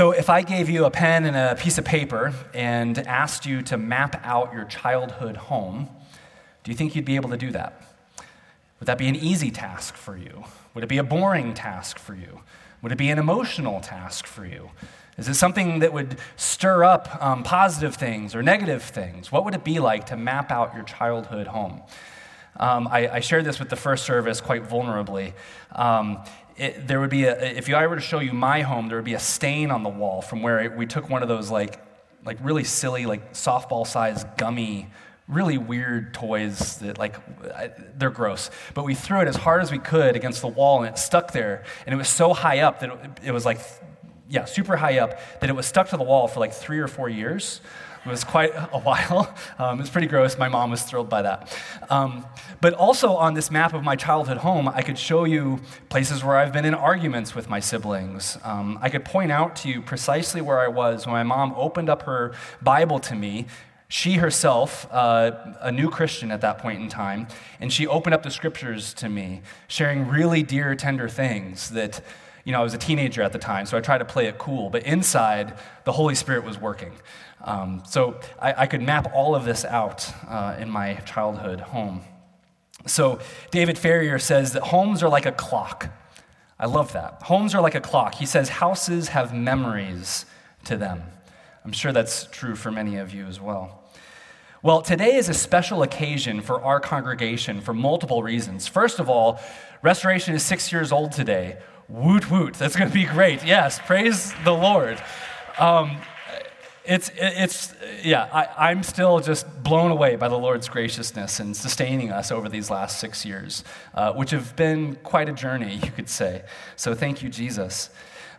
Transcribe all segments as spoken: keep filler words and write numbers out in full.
So if I gave you a pen and a piece of paper and asked you to map out your childhood home, do you think you'd be able to do that? Would that be an easy task for you? Would it be a boring task for you? Would it be an emotional task for you? Is it something that would stir up um, positive things or negative things? What would it be like to map out your childhood home? Um, I, I shared this with the first service quite vulnerably. Um, it, there would be a, if I were to show you my home, there would be a stain on the wall from where it, we took one of those like, like really silly, like softball-sized gummy, really weird toys that like, they're gross. But we threw it as hard as we could against the wall and it stuck there. And it was so high up that it, it was like, yeah, super high up that it was stuck to the wall for like three or four years. It was quite a while. Um, it was pretty gross. My mom was thrilled by that. Um, but also on this map of my childhood home, I could show you places where I've been in arguments with my siblings. Um, I could point out to you precisely where I was when my mom opened up her Bible to me. She herself, uh, a new Christian at that point in time, and she opened up the scriptures to me, sharing really dear, tender things that, you know, I was a teenager at the time, so I tried to play it cool. But inside, the Holy Spirit was working. Um, so I, I could map all of this out uh, in my childhood home. So David Ferrier says that homes are like a clock. I love that. Homes are like a clock. He says houses have memories to them. I'm sure that's true for many of you as well. Well, today is a special occasion for our congregation for multiple reasons. First of all, Restoration is six years old today. Woot woot. That's going to be great. Yes, praise the Lord. Um, It's, it's yeah, I, I'm still just blown away by the Lord's graciousness and sustaining us over these last six years, uh, which have been quite a journey, you could say. So thank you, Jesus.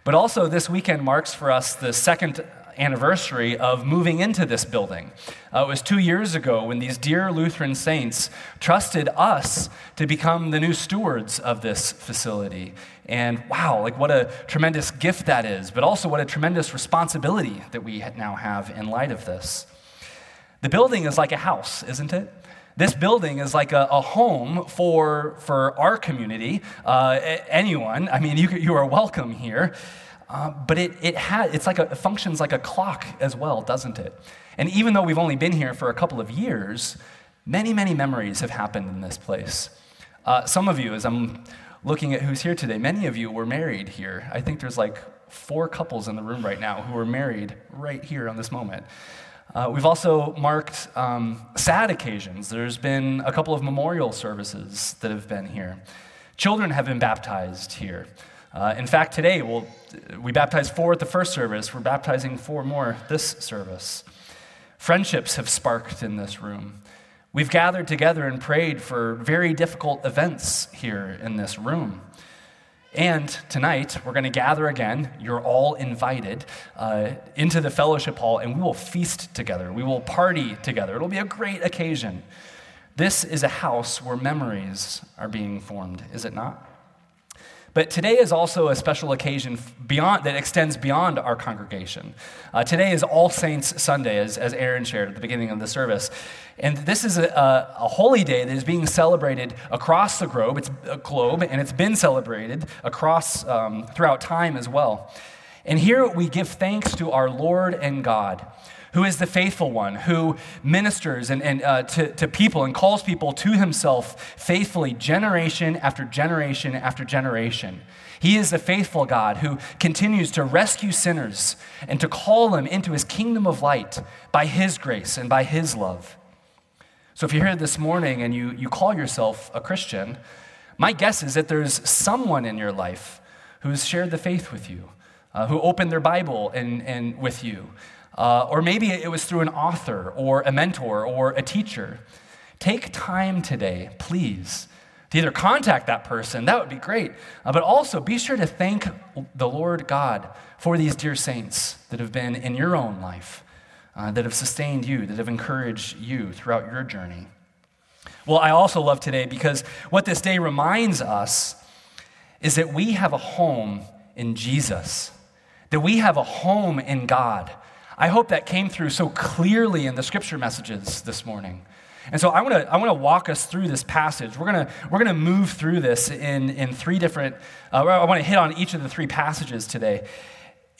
But also this weekend marks for us the second anniversary of moving into this building. Uh, it was two years ago when these dear Lutheran saints trusted us to become the new stewards of this facility. And wow, like what a tremendous gift that is, but also what a tremendous responsibility that we now have in light of this. The building is like a house, isn't it? This building is like a, a home for, for our community, uh, anyone. I mean, you, you are welcome here. Uh, but it it has it's like a, it functions like a clock as well, doesn't it? And even though we've only been here for a couple of years, many many memories have happened in this place. Uh, some of you, as I'm looking at who's here today, many of you were married here. I think there's like four couples in the room right now who were married right here on this moment. Uh, we've also marked um, sad occasions. There's been a couple of memorial services that have been here. Children have been baptized here. Uh, in fact, today, we'll, we baptized four at the first service. We're baptizing four more this service. Friendships have sparked in this room. We've gathered together and prayed for very difficult events here in this room. And tonight, we're going to gather again. You're all invited uh, into the fellowship hall, and we will feast together. We will party together. It'll be a great occasion. This is a house where memories are being formed, is it not? But today is also a special occasion beyond that extends beyond our congregation. Uh, today is All Saints Sunday, as, as Aaron shared at the beginning of the service. And this is a, a, a holy day that is being celebrated across the globe, it's a globe, and it's been celebrated across um, throughout time as well. And here we give thanks to our Lord and God, who is the faithful one, who ministers and, and uh, to, to people and calls people to himself faithfully generation after generation after generation. He is the faithful God who continues to rescue sinners and to call them into his kingdom of light by his grace and by his love. So if you're here this morning and you, you call yourself a Christian, my guess is that there's someone in your life who's shared the faith with you, uh, who opened their Bible and, and with you, Uh, or maybe it was through an author or a mentor or a teacher. Take time today, please, to either contact that person, that would be great, uh, but also be sure to thank the Lord God for these dear saints that have been in your own life, uh, that have sustained you, that have encouraged you throughout your journey. Well, I also love today because what this day reminds us is that we have a home in Jesus, that we have a home in God. I hope that came through so clearly in the scripture messages this morning. And so I want to I want to walk us through this passage. We're going to we're going to move through this in in three different uh, I want to hit on each of the three passages today.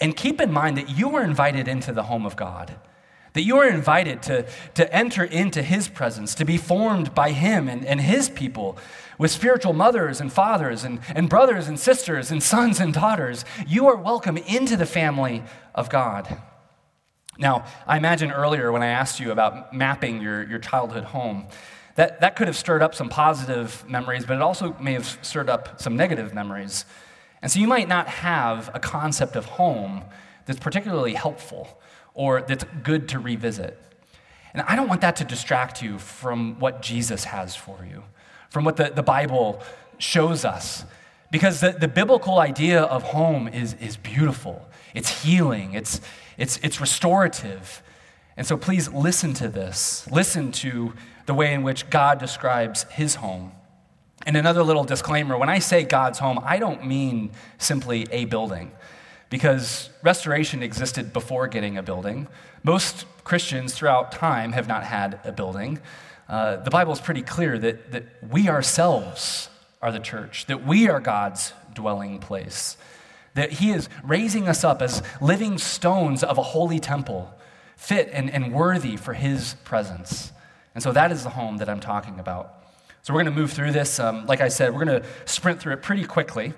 And keep in mind that you were invited into the home of God, that you are invited to, to enter into his presence, to be formed by him and, and his people with spiritual mothers and fathers and, and brothers and sisters and sons and daughters. You are welcome into the family of God. Now, I imagine earlier when I asked you about mapping your, your childhood home, that, that could have stirred up some positive memories, but it also may have stirred up some negative memories. And so you might not have a concept of home that's particularly helpful or that's good to revisit. And I don't want that to distract you from what Jesus has for you, from what the, the Bible shows us. Because the, the biblical idea of home is, is beautiful. It's healing. It's, it's, it's restorative. And so please listen to this. Listen to the way in which God describes his home. And another little disclaimer, when I say God's home, I don't mean simply a building, because Restoration existed before getting a building. Most Christians throughout time have not had a building. Uh, the Bible is pretty clear that, that we ourselves are the church, that we are God's dwelling place, that he is raising us up as living stones of a holy temple, fit and, and worthy for his presence. And so that is the home that I'm talking about. So we're going to move through this. Um, like I said, we're going to sprint through it pretty quickly.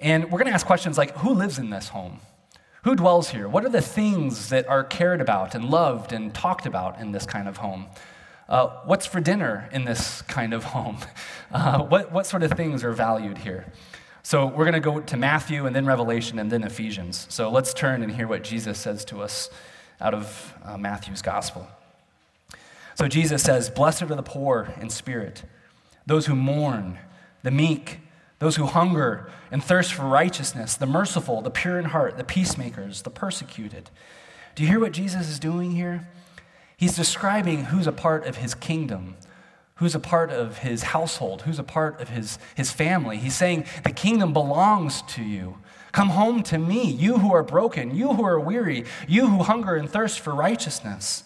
And we're going to ask questions like, who lives in this home? Who dwells here? What are the things that are cared about and loved and talked about in this kind of home? Uh, what's for dinner in this kind of home? Uh, what, what sort of things are valued here? So we're going to go to Matthew and then Revelation and then Ephesians. So let's turn and hear what Jesus says to us out of uh, Matthew's gospel. So Jesus says, "Blessed are the poor in spirit, those who mourn, the meek, those who hunger and thirst for righteousness, the merciful, the pure in heart, the peacemakers, the persecuted." Do you hear what Jesus is doing here? He's describing who's a part of his kingdom, who's a part of his household, who's a part of his, his family. He's saying, the kingdom belongs to you. Come home to me, you who are broken, you who are weary, you who hunger and thirst for righteousness.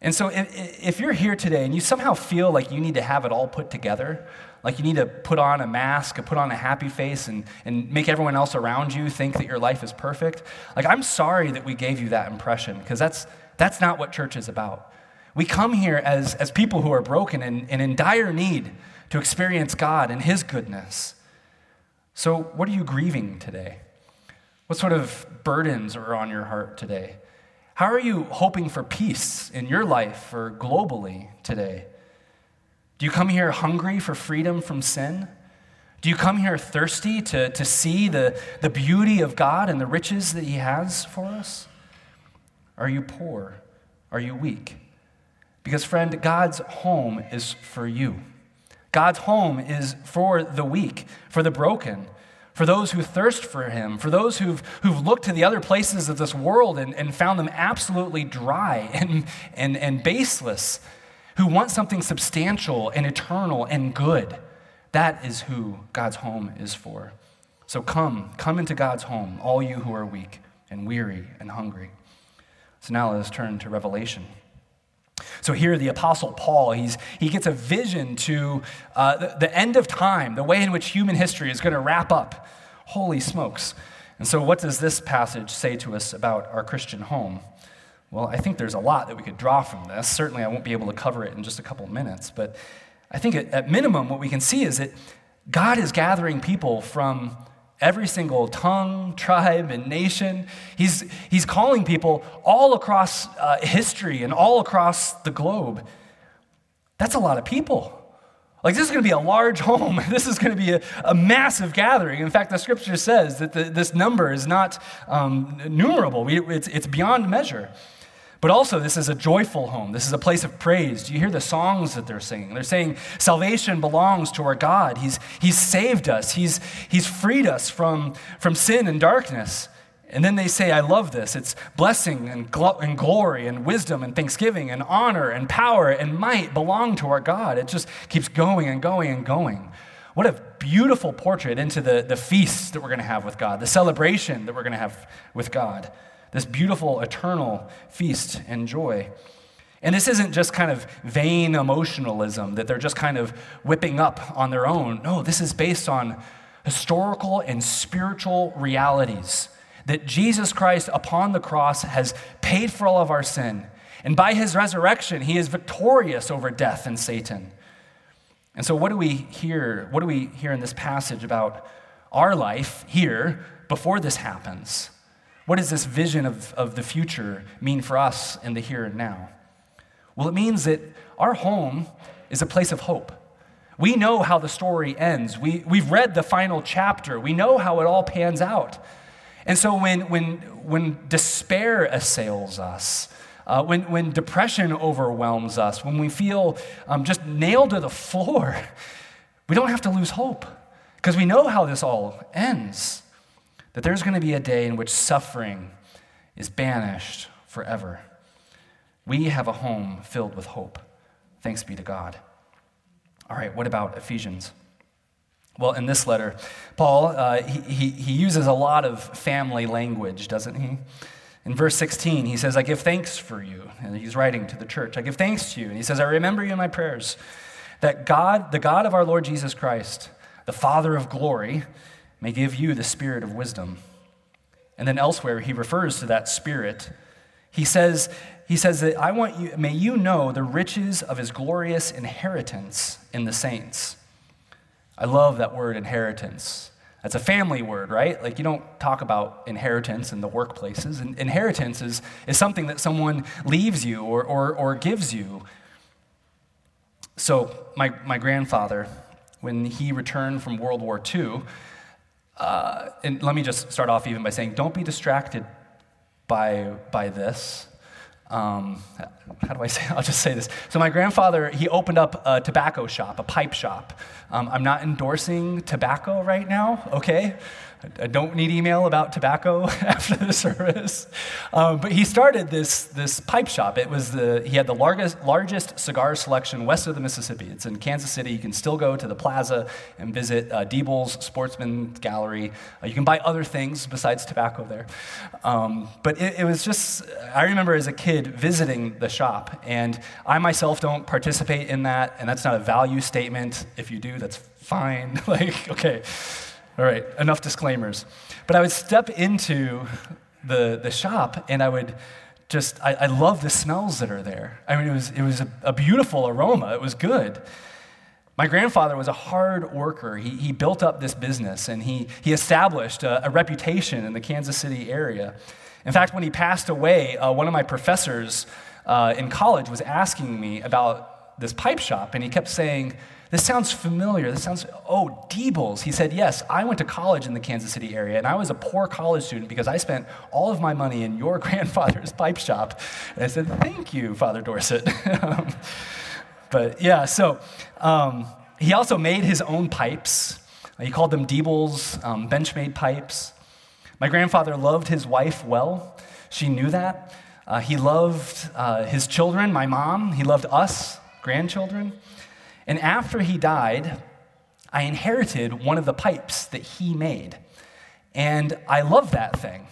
And so if, if you're here today and you somehow feel like you need to have it all put together, like you need to put on a mask, or put on a happy face and, and make everyone else around you think that your life is perfect, like I'm sorry that we gave you that impression, because that's that's not what church is about. We come here as, as people who are broken and, and in dire need to experience God and his goodness. So what are you grieving today? What sort of burdens are on your heart today? How are you hoping for peace in your life or globally today? Do you come here hungry for freedom from sin? Do you come here thirsty to, to see the, the beauty of God and the riches that he has for us? Are you poor? Are you weak? Because, friend, God's home is for you. God's home is for the weak, for the broken, for those who thirst for him, for those who've who've looked to the other places of this world and, and found them absolutely dry and, and, and baseless, who want something substantial and eternal and good. That is who God's home is for. So come, come into God's home, all you who are weak and weary and hungry. So now let's turn to Revelation. So here the Apostle Paul, he's, he gets a vision to uh, the, the end of time, the way in which human history is going to wrap up. Holy smokes. And so what does this passage say to us about our Christian home? Well, I think there's a lot that we could draw from this. Certainly I won't be able to cover it in just a couple minutes, but I think at, at minimum what we can see is that God is gathering people from every single tongue, tribe, and nation. He's, he's calling people all across uh, history and all across the globe. That's a lot of people. Like, this is going to be a large home. This is going to be a, a massive gathering. In fact, the scripture says that the, this number is not um, numerable. We, it's, it's beyond measure. But also, this is a joyful home. This is a place of praise. Do you hear the songs that they're singing? They're saying, salvation belongs to our God. He's, he's saved us. He's, he's freed us from, from sin and darkness. And then they say, I love this. It's blessing and, gl- and glory and wisdom and thanksgiving and honor and power and might belong to our God. It just keeps going and going and going. What a beautiful portrait into the, the feast that we're going to have with God, the celebration that we're going to have with God. This beautiful, eternal feast and joy. And this isn't just kind of vain emotionalism that they're just kind of whipping up on their own. No, this is based on historical and spiritual realities that Jesus Christ upon the cross has paid for all of our sin. And by his resurrection, he is victorious over death and Satan. And so what do we hear? What do we hear in this passage about our life here before this happens? What does this vision of, of the future mean for us in the here and now? Well, it means that our home is a place of hope. We know how the story ends. We, we've read the final chapter. We know how it all pans out. And so when when when despair assails us, uh, when, when depression overwhelms us, when we feel um, just nailed to the floor, we don't have to lose hope because we know how this all ends, that there's going to be a day in which suffering is banished forever. We have a home filled with hope. Thanks be to God. All right, what about Ephesians? Well, in this letter, Paul, uh, he, he, he uses a lot of family language, doesn't he? In verse sixteen, he says, I give thanks for you. And he's writing to the church. I give thanks to you. And he says, I remember you in my prayers, that God, the God of our Lord Jesus Christ, the Father of glory, may give you the spirit of wisdom. And then elsewhere, he refers to that spirit. He says, He says that I want you, may you know the riches of his glorious inheritance in the saints. I love that word inheritance. That's a family word, right? Like you don't talk about inheritance in the workplaces. And inheritance is, is something that someone leaves you or or, or gives you. So my, my grandfather, when he returned from World War Two, uh, and let me just start off even by saying, don't be distracted by by this. Um, how do I say, I'll just say this. So my grandfather, he opened up a tobacco shop, a pipe shop. Um, I'm not endorsing tobacco right now, okay? I don't need email about tobacco after the service. Um, but he started this this pipe shop. It was the, he had the largest, largest cigar selection west of the Mississippi. It's in Kansas City. You can still go to the plaza and visit uh, Diebel's Sportsman Gallery. Uh, you can buy other things besides tobacco there. Um, but it, it was just, I remember as a kid visiting the shop, and I myself don't participate in that, and that's not a value statement. If you do, that's fine. Like, okay. All right, enough disclaimers. But I would step into the the shop, and I would just, I, I love the smells that are there. I mean, it was it was a, a beautiful aroma. It was good. My grandfather was a hard worker. He he built up this business, and he he established a, a reputation in the Kansas City area. In fact, when he passed away, uh, one of my professors uh, in college was asking me about this pipe shop, and he kept saying, this sounds familiar. This sounds, oh, Diebel's. He said, yes, I went to college in the Kansas City area, and I was a poor college student because I spent all of my money in your grandfather's pipe shop. And I said, thank you, Father Dorset. um, but yeah, so um, he also made his own pipes. He called them Diebel's um, bench-made pipes. My grandfather loved his wife well. She knew that. Uh, he loved uh, his children, my mom. He loved us, grandchildren. And after he died, I inherited one of the pipes that he made. And I love that thing.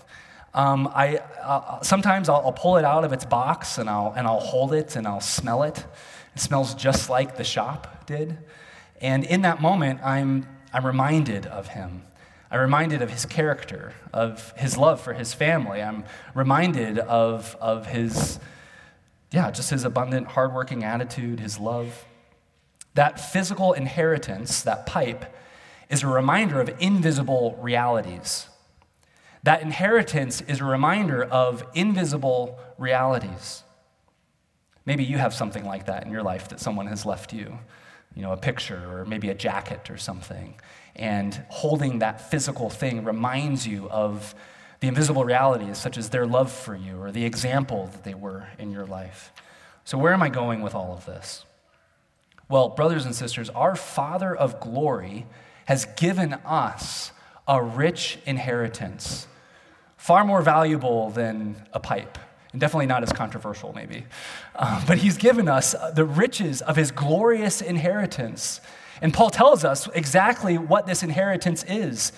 Um, I uh, sometimes I'll, I'll pull it out of its box, and I'll and I'll hold it, and I'll smell it. It smells just like the shop did. And in that moment, I'm I'm reminded of him. I'm reminded of his character, of his love for his family. I'm reminded of of his, yeah, just his abundant, hardworking attitude, his love. That physical inheritance, that pipe, is a reminder of invisible realities. That inheritance is a reminder of invisible realities. Maybe you have something like that in your life that someone has left you, you know, a picture or maybe a jacket or something, and holding that physical thing reminds you of the invisible realities, such as their love for you or the example that they were in your life. So where am I going with all of this? Well, brothers and sisters, our Father of glory has given us a rich inheritance, far more valuable than a pipe, and definitely not as controversial, maybe. Um, but he's given us the riches of his glorious inheritance. And Paul tells us exactly what this inheritance is.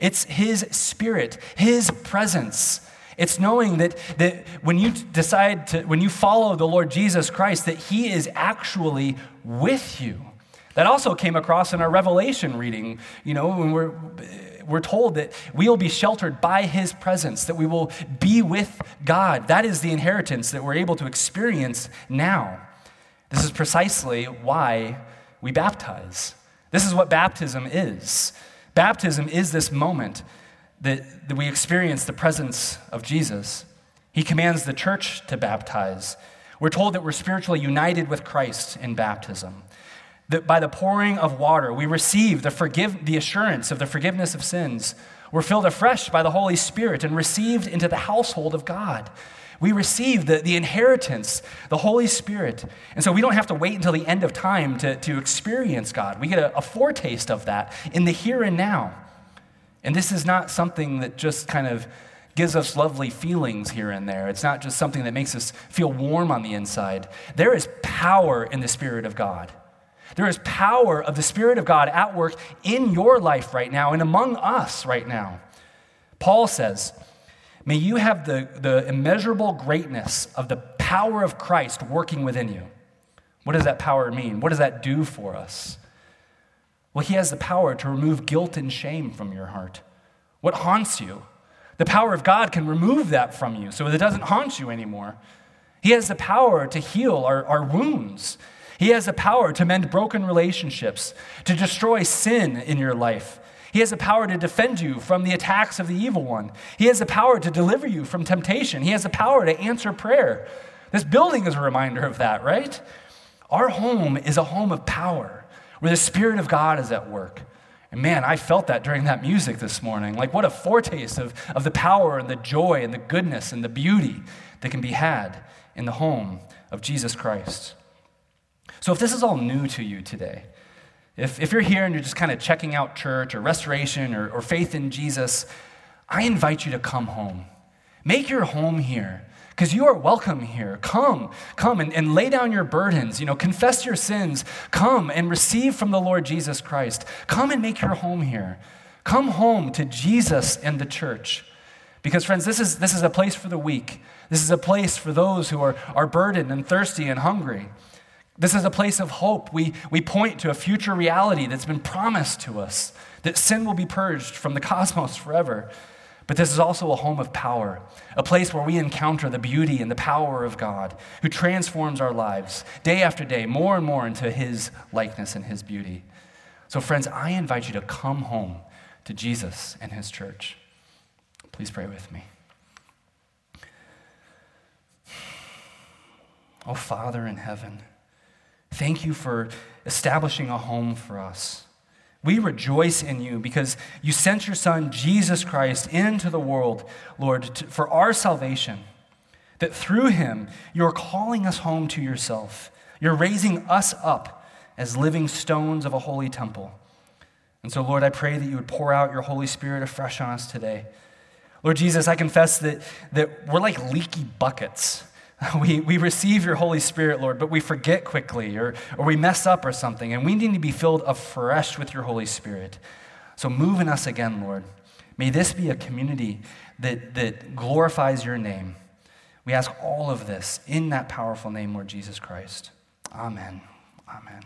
It's his spirit, his presence. It's knowing that, that when you decide to, when you follow the Lord Jesus Christ, that he is actually with you. That also came across in our Revelation reading. You know, when we're we're told that we will be sheltered by his presence, that we will be with God. That is the inheritance that we're able to experience now. This is precisely why we baptize. This is what baptism is. Baptism is this moment that, that we experience the presence of Jesus. He commands the church to baptize. We're told that we're spiritually united with Christ in baptism, that by the pouring of water, we receive the forgive, the assurance of the forgiveness of sins. We're filled afresh by the Holy Spirit and received into the household of God. We receive the, the inheritance, the Holy Spirit. And so we don't have to wait until the end of time to, to experience God. We get a, a foretaste of that in the here and now. And this is not something that just kind of gives us lovely feelings here and there. It's not just something that makes us feel warm on the inside. There is power in the Spirit of God. There is power of the Spirit of God at work in your life right now and among us right now. Paul says, may you have the, the immeasurable greatness of the power of Christ working within you. What does that power mean? What does that do for us? Well, he has the power to remove guilt and shame from your heart. What haunts you? The power of God can remove that from you so that it doesn't haunt you anymore. He has the power to heal our, our wounds. He has the power to mend broken relationships, to destroy sin in your life. He has the power to defend you from the attacks of the evil one. He has the power to deliver you from temptation. He has the power to answer prayer. This building is a reminder of that, right? Our home is a home of power where the Spirit of God is at work. And man, I felt that during that music this morning. Like what a foretaste of, of the power and the joy and the goodness and the beauty that can be had in the home of Jesus Christ. So if this is all new to you today, if, if you're here and you're just kind of checking out church or Restoration or, or faith in Jesus, I invite you to come home. Make your home here because you are welcome here. Come, come and, and lay down your burdens, you know, confess your sins. Come and receive from the Lord Jesus Christ. Come and make your home here. Come home to Jesus and the church. Because friends, this is, this is a place for the weak. This is a place for those who are, are burdened and thirsty and hungry. This is a place of hope. We, we point to a future reality that's been promised to us, that sin will be purged from the cosmos forever. But this is also a home of power, a place where we encounter the beauty and the power of God, who transforms our lives day after day, more and more into his likeness and his beauty. So friends, I invite you to come home to Jesus and his church. Please pray with me. Oh, Father in heaven, thank you for establishing a home for us. We rejoice in you because you sent your Son, Jesus Christ, into the world, Lord, to, for our salvation, that through him, you're calling us home to yourself. You're raising us up as living stones of a holy temple. And so, Lord, I pray that you would pour out your Holy Spirit afresh on us today. Lord Jesus, I confess that, that we're like leaky buckets. We we receive your Holy Spirit, Lord, but we forget quickly or, or we mess up or something, and we need to be filled afresh with your Holy Spirit. So move in us again, Lord. May this be a community that, that glorifies your name. We ask all of this in that powerful name, Lord Jesus Christ. Amen. Amen.